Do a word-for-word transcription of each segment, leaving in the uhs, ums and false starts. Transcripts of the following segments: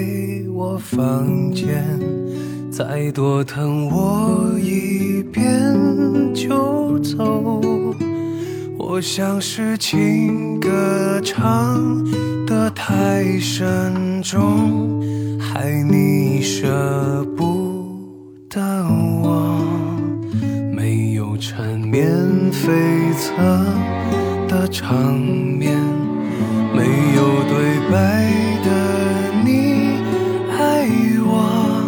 回我房间，再多疼我一遍就走。我像是情歌唱得太深重，害你舍不得我没有缠绵悱恻的场面，没有对白的你爱我。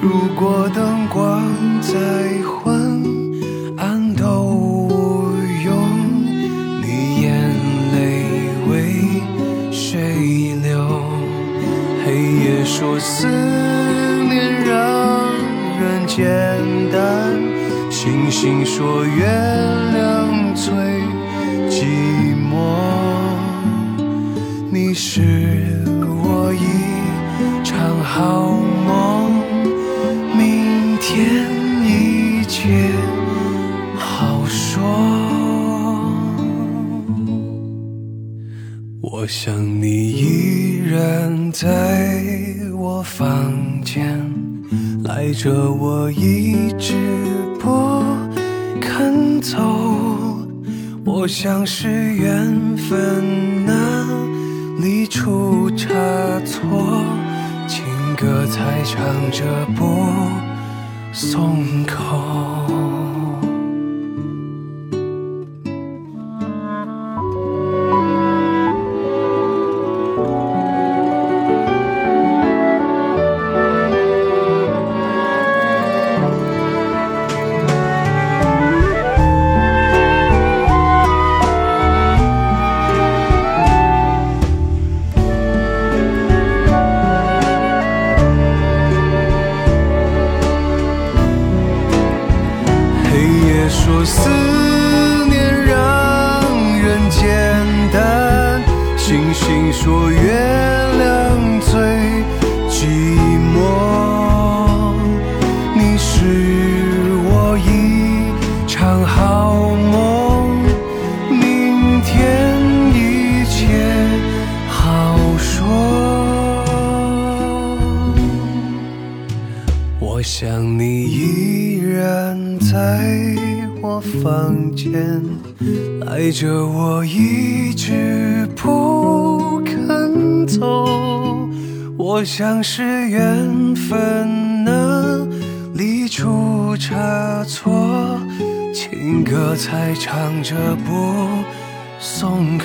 如果灯光再昏暗都无用，你眼泪为谁流？黑夜说思念让人简单，星星说月亮最寂寞。你是我一场好梦，明天一切好说。我想你依然在我房间，赖着我一直不肯走。我像是缘分哪里出差错，情歌才唱着不松口。思念让人简单，星星说月亮最寂寞。你是我一场好梦，明天一切好说。我想你依然在我房间，赖着我一直不肯走。我像是缘分哪里出差错，情歌才唱着不松口。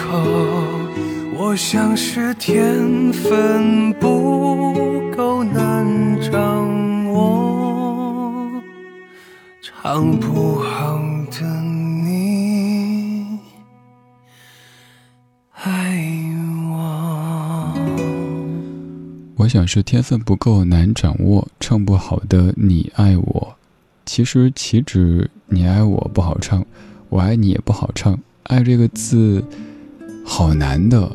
我像是天分不够难掌握，唱不好的你爱我。我想是天分不够难掌握，唱不好的你爱我。其实岂止你爱我不好唱，我爱你也不好唱。爱这个字好难的，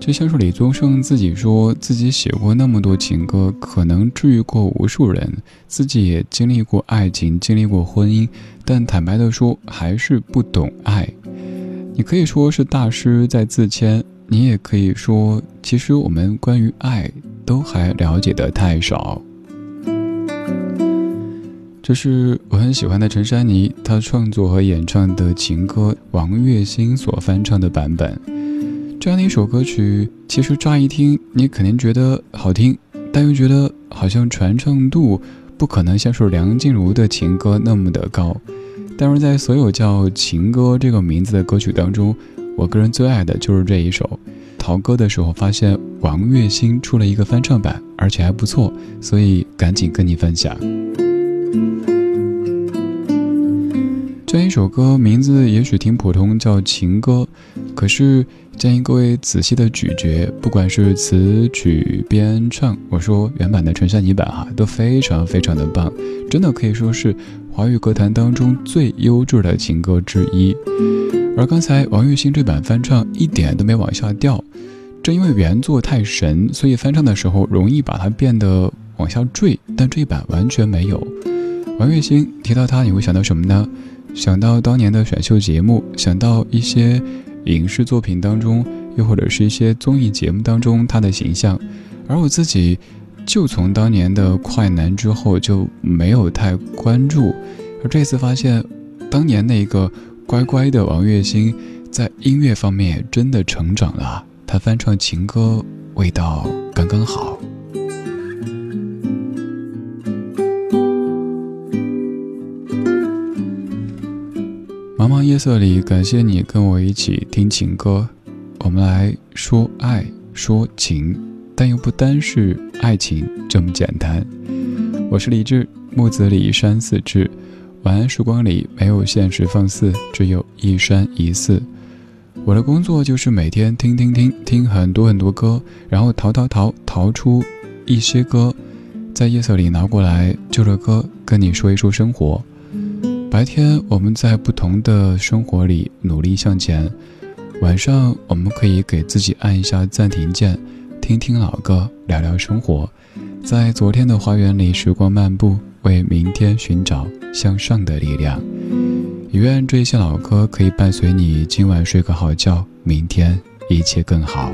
就像是李宗盛自己说自己写过那么多情歌，可能治愈过无数人，自己也经历过爱情，经历过婚姻，但坦白的说还是不懂爱。你可以说是大师在自谦，你也可以说其实我们关于爱都还了解得太少。这是我很喜欢的陈珊妮，她创作和演唱的情歌王栎鑫所翻唱的版本。这样的一首歌曲，其实乍一听你肯定觉得好听，但又觉得好像传唱度不可能像是梁静茹的情歌那么的高。但是在所有叫情歌这个名字的歌曲当中，我个人最爱的就是这一首。淘歌的时候发现王栎鑫出了一个翻唱版，而且还不错，所以赶紧跟你分享。这一首歌名字也许挺普通，叫情歌，可是建议各位仔细的咀嚼，不管是词曲编唱，我说原版的陈珊妮版哈，都非常非常的棒，真的可以说是华语歌坛当中最优质的情歌之一。而刚才王栎鑫这版翻唱一点都没往下掉，正因为原作太神，所以翻唱的时候容易把它变得往下坠，但这一版完全没有。王栎鑫提到他，你会想到什么呢？想到当年的选秀节目，想到一些影视作品当中，又或者是一些综艺节目当中他的形象。而我自己就从当年的快男之后就没有太关注，而这次发现当年那个乖乖的王栎鑫在音乐方面也真的成长了，他翻唱情歌味道刚刚好。茫茫夜色里，感谢你跟我一起听情歌。我们来说爱说情，但又不单是爱情这么简单。我是李志，木子李山四志。晚安时光里没有现实放肆，只有一山一寺。我的工作就是每天听听听听很多很多歌，然后淘淘淘淘出一些歌，在夜色里拿过来就着歌跟你说一说生活。白天我们在不同的生活里努力向前，晚上我们可以给自己按一下暂停键，听听老歌，聊聊生活，在昨天的花园里时光漫步，为明天寻找向上的力量。也愿这些老歌可以伴随你今晚睡个好觉，明天一切更好。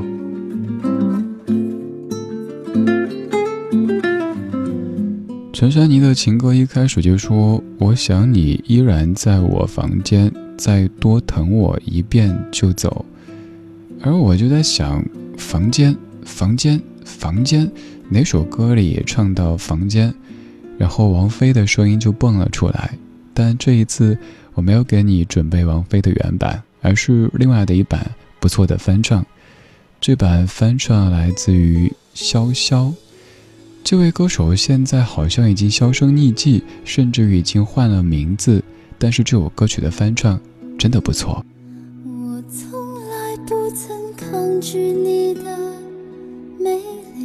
陈珊妮的情歌一开始就说，我想你依然在我房间，再多疼我一遍就走。而我就在想，房间房间房间，哪首歌里也唱到房间，然后王菲的声音就蹦了出来。但这一次我没有给你准备王菲的原版，而是另外的一版不错的翻唱。这版翻唱来自于萧萧，这位歌手现在好像已经销声匿迹，甚至已经换了名字，但是这首歌曲的翻唱真的不错。我从来不曾抗拒你的美丽，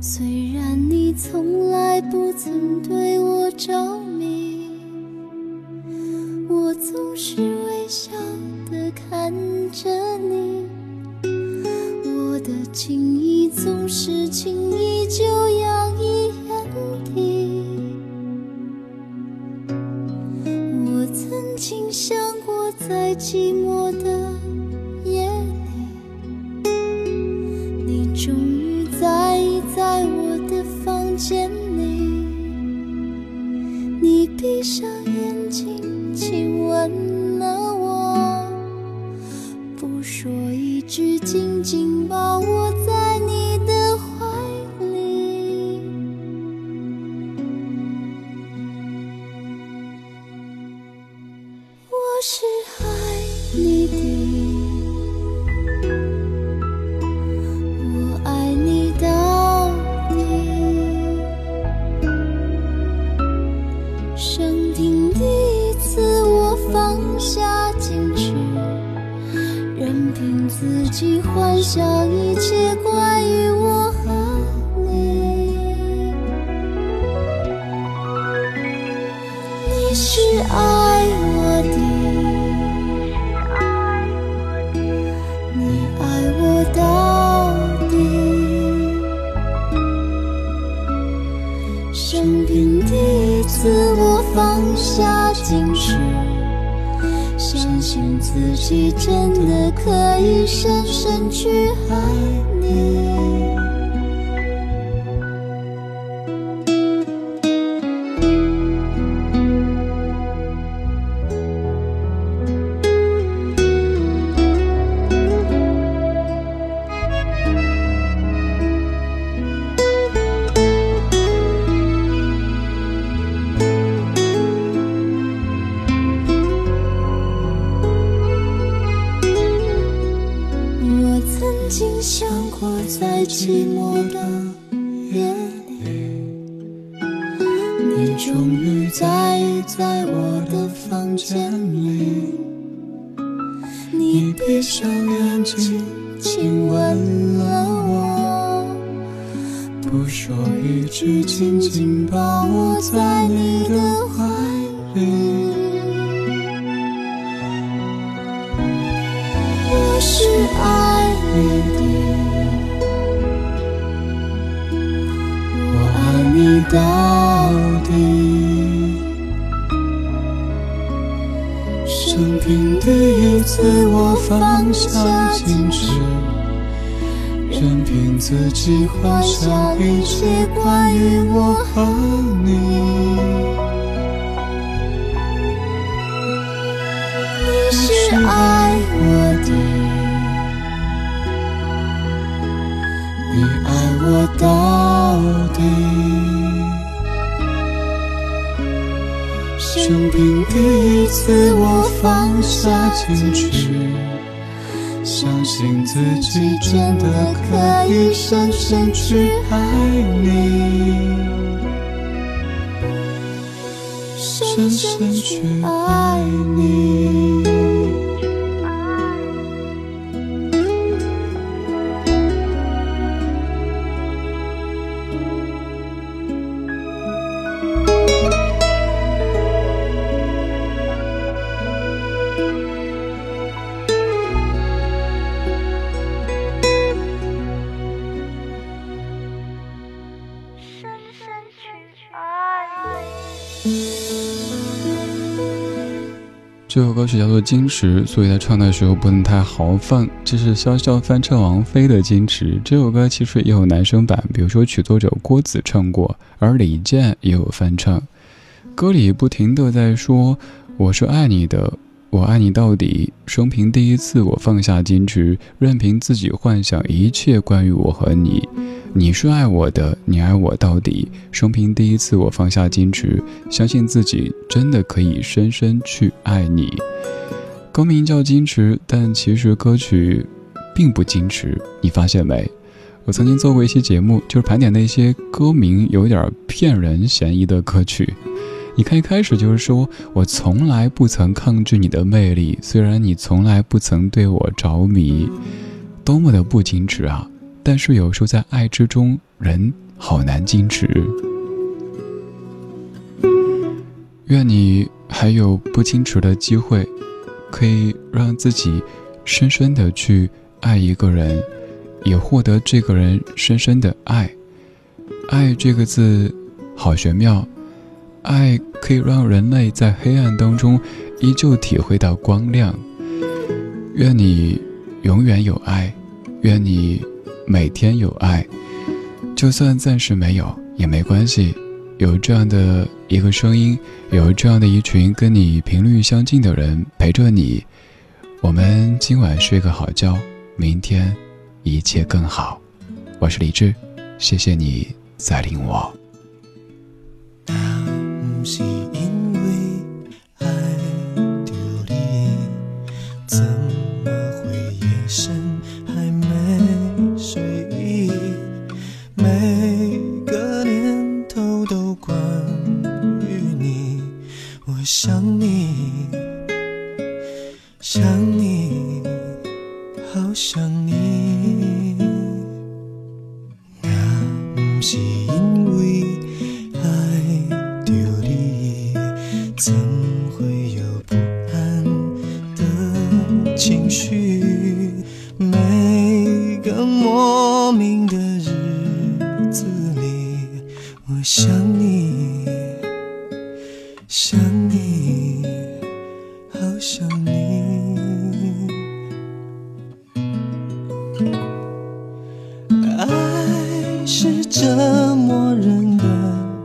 虽然你从来不曾对我着迷，我总是微笑地看着你，我的情意总是轻易就洋溢眼底。我曾经想过，在寂寞的夜里，你终于在意在我的房间里，你闭上眼睛亲吻了我，不说一句，紧紧抱我在你的怀里。我是爱你的，我爱你到底。生平第一次我放下矜持，任凭自己幻想一切关于我和你。你是爱我的，你爱我到底。生平第一次我放下矜持，相信自己真的可以深深去爱你。生平第一次我放下矜持，任任凭自己画下一切关于我和你。你是爱我的，你爱我到底。生平第一次，我放下矜持。 相信自己真的可以深深去爱你，深深去爱你。这首歌曲叫做《矜持》，所以在唱的时候不能太豪放。这是潇潇翻唱王菲的《矜持》。这首歌其实也有男生版，比如说曲作者郭子唱过，而李健也有翻唱。歌里不停的在说：“我是爱你的，我爱你到底。生平第一次，我放下矜持，任凭自己幻想一切关于我和你。你是爱我的，你爱我到底。生平第一次，我放下矜持，相信自己。” 真的可以深深去爱你。歌名叫矜持，但其实歌曲并不矜持，你发现没？我曾经做过一期节目，就是盘点那些歌名有点骗人嫌疑的歌曲。你看一开始就是说我从来不曾抗拒你的魅力，虽然你从来不曾对我着迷，多么的不矜持啊！但是有时候在爱之中，人好难矜持。 愿你还有不矜持的机会，可以让自己深深的去爱一个人，也获得这个人深深的爱。爱这个字好玄妙，爱可以让人类在黑暗当中依旧体会到光亮。愿你永远有爱，愿你每天有爱，就算暂时没有也没关系。 有这样的一个声音，有这样的一群跟你频率相近的人陪着你，我们今晚睡个好觉，明天一切更好。我是李志，谢谢你在聆我。但是因为爱丢你，怎么会夜深还没睡意？每个念。 都关于你，我想你，想你，好想你。那不是因为爱着你，怎会有不安的情绪？每个莫名的日子里，我想你。 想你，好想你。爱是折磨人的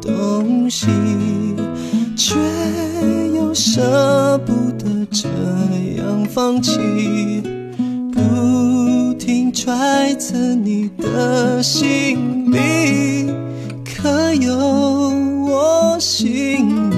东西，却又舍不得这样放弃。不停揣测你的心里，可有我心里？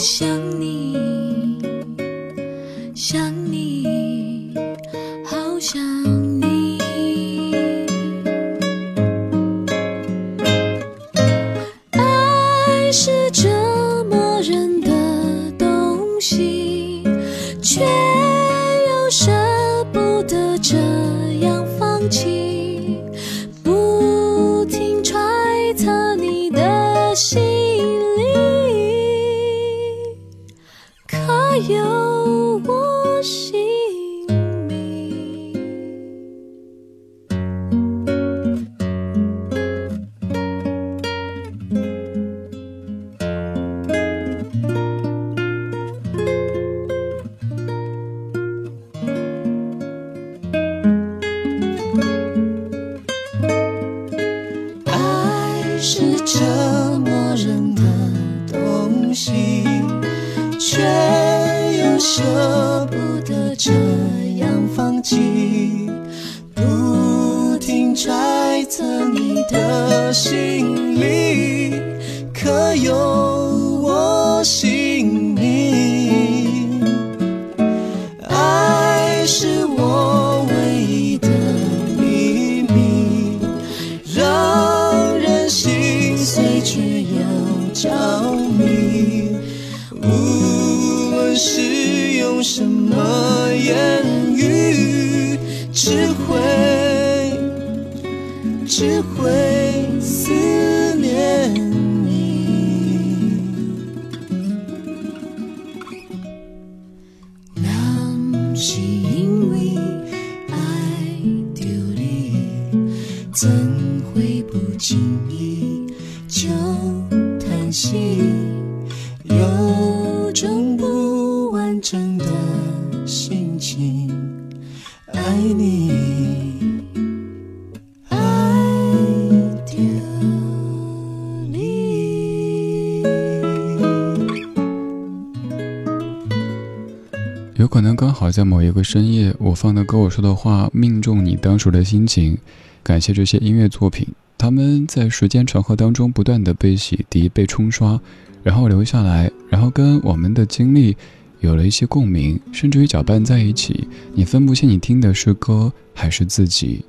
想你。想你，好想你。爱是折磨人的东西，却又舍不得这样放弃，不停揣测你的心里，可有我心里。爱是折磨人的东西，却又舍不得这样放弃，不停揣测你的心里，可有我心里。爱是我唯一的秘密，让人心碎却又着迷，无论是用什么言语，只会只会思念你。那是因为爱丢你，怎会不经意就叹息，有种不完整的心情，爱你。有可能刚好在某一个深夜，我放的歌，我说的话，命中你当时的心情。感谢这些音乐作品，他们在时间长河当中不断的被洗涤、被冲刷，然后留下来，然后跟我们的经历有了一些共鸣，甚至于搅拌在一起，你分不清你听的是歌还是自己。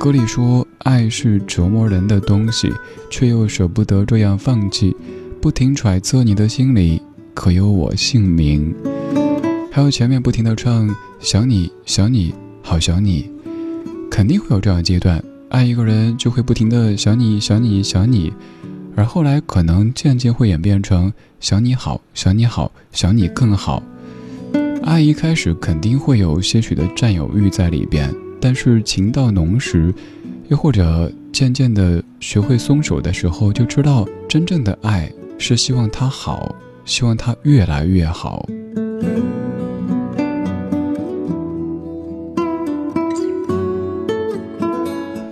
歌里说，爱是折磨人的东西，却又舍不得这样放弃，不停揣测你的心里，可有我姓名。还有前面不停地唱想你想你好想你，肯定会有这样的阶段，爱一个人就会不停地想你想你想你，而后来可能渐渐会演变成想你好想你好想你更好。爱一开始肯定会有些许的占有欲在里边，但是情到浓时，又或者渐渐地学会松手的时候，就知道真正的爱是希望它好，希望它越来越好。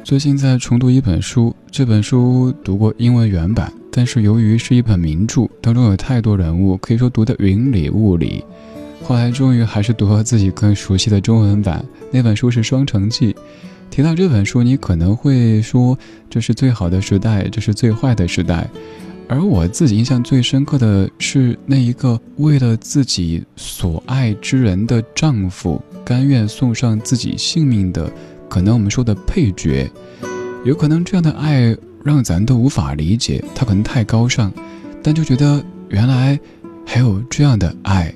最近在重读一本书，这本书读过英文原版，但是由于是一本名著，当中有太多人物，可以说读得云里雾里，后来终于还是读了自己更熟悉的中文版。那本书是《双城记》。提到这本书，你可能会说这是最好的时代，这是最坏的时代，而我自己印象最深刻的是那一个为了自己所爱之人的丈夫，甘愿送上自己性命的，可能我们说的配角。有可能这样的爱让咱都无法理解，它可能太高尚，但就觉得原来还有这样的爱，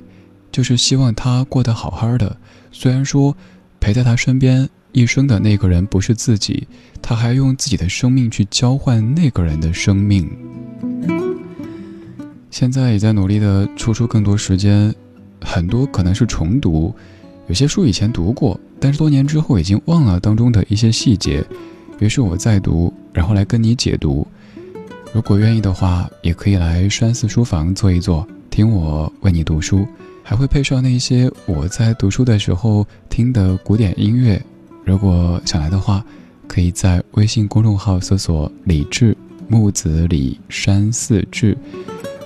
就是希望他过得好好的。虽然说陪在他身边一生的那个人不是自己，他还用自己的生命去交换那个人的生命。现在也在努力的抽出更多时间，很多可能是重读，有些书以前读过，但是多年之后已经忘了当中的一些细节，于是我再读，然后来跟你解读。如果愿意的话，也可以来山寺书房坐一坐，听我为你读书，还会配上那些我在读书的时候听的古典音乐。如果想来的话，可以在微信公众号搜索李志，木子李，山寺志，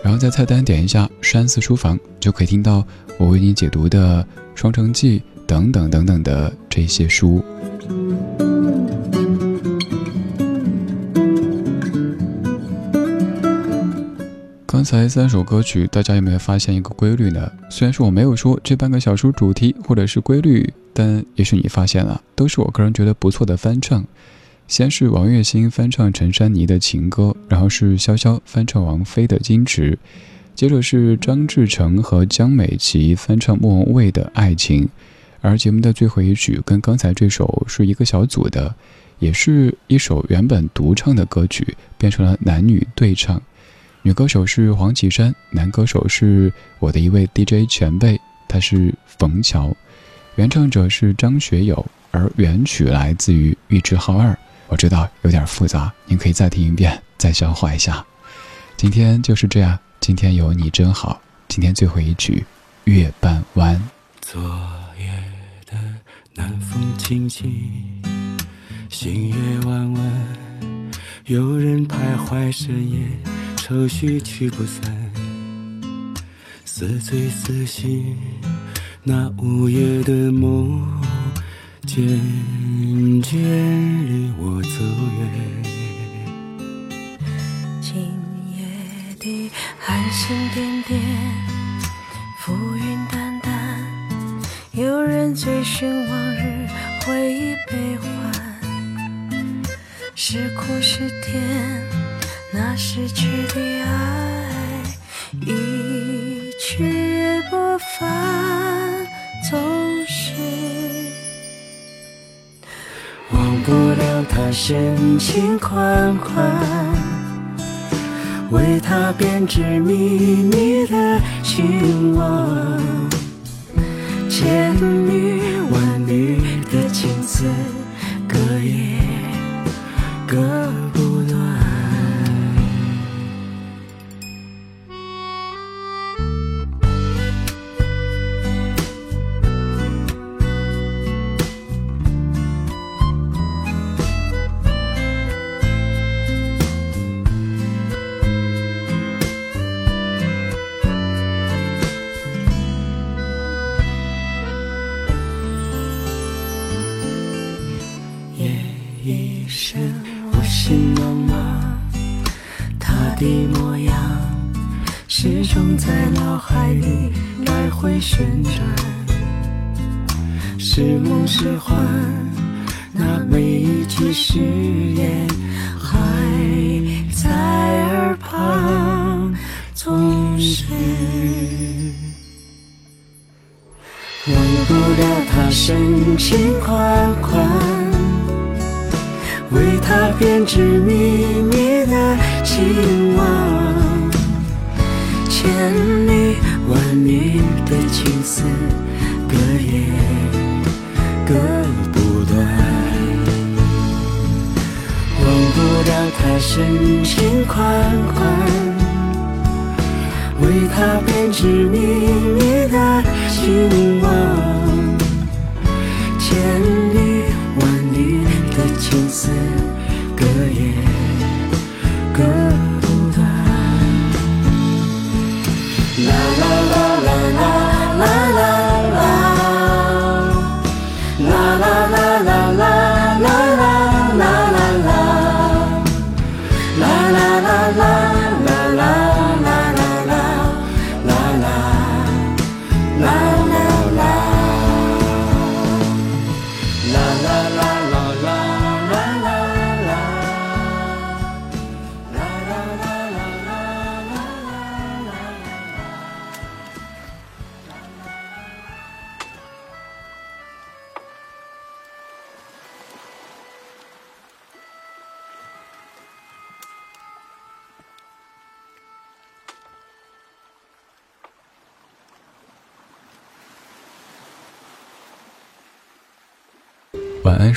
然后在菜单点一下山寺书房，就可以听到我为你解读的《双城记》等等等等的这些书。刚才三首歌曲，大家有没有发现一个规律呢？虽然说我没有说这半个小时主题或者是规律，但也许你发现了，都是我个人觉得不错的翻唱。先是王栎鑫翻唱陈珊妮的情歌，然后是潇潇翻唱王菲的矜持，接着是张志成和江美琪翻唱莫文蔚的爱情。而节目的最后一曲跟刚才这首是一个小组的，也是一首原本独唱的歌曲变成了男女对唱，女歌手是黄绮珊，男歌手是我的一位 D J 前辈，他是冯乔，原唱者是张学友，而原曲来自于玉置浩二。我知道有点复杂，您可以再听一遍再消化一下。今天就是这样，今天有你真好。今天最后一曲月半弯，昨夜的南风清晰，星月弯弯，有人徘徊深夜，愁绪驱不散，似醉似醒，那午夜的梦渐渐离我走远，今夜的寒星点点，浮云淡淡，有人追寻往日回忆悲欢，是苦是甜，那失去的爱一去不返，总是忘不了他深情款款，为他编织秘密的情网，千缕万缕的情丝，隔夜隔不断。我心茫茫，他的模样始终在脑海里来回旋转，是梦是幻，那每一句誓言还在耳旁，总是忘不了他深情款款，为他编织秘密的情网，千缕万缕的情丝，隔夜隔不断，忘不了他深情款款，为他编织秘密的情网，千缕万缕的情丝，隔夜隔不断。啦啦啦啦啦啦啦啦，啦啦啦啦啦啦啦啦啦啦，啦啦啦啦啦啦啦啦啦啦啦。晚安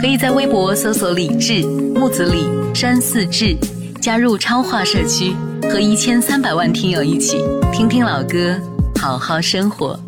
可以在微博搜索李志、木子李、山寺志，加入超话社区，和一千三百万听友一起听听老歌，好好生活。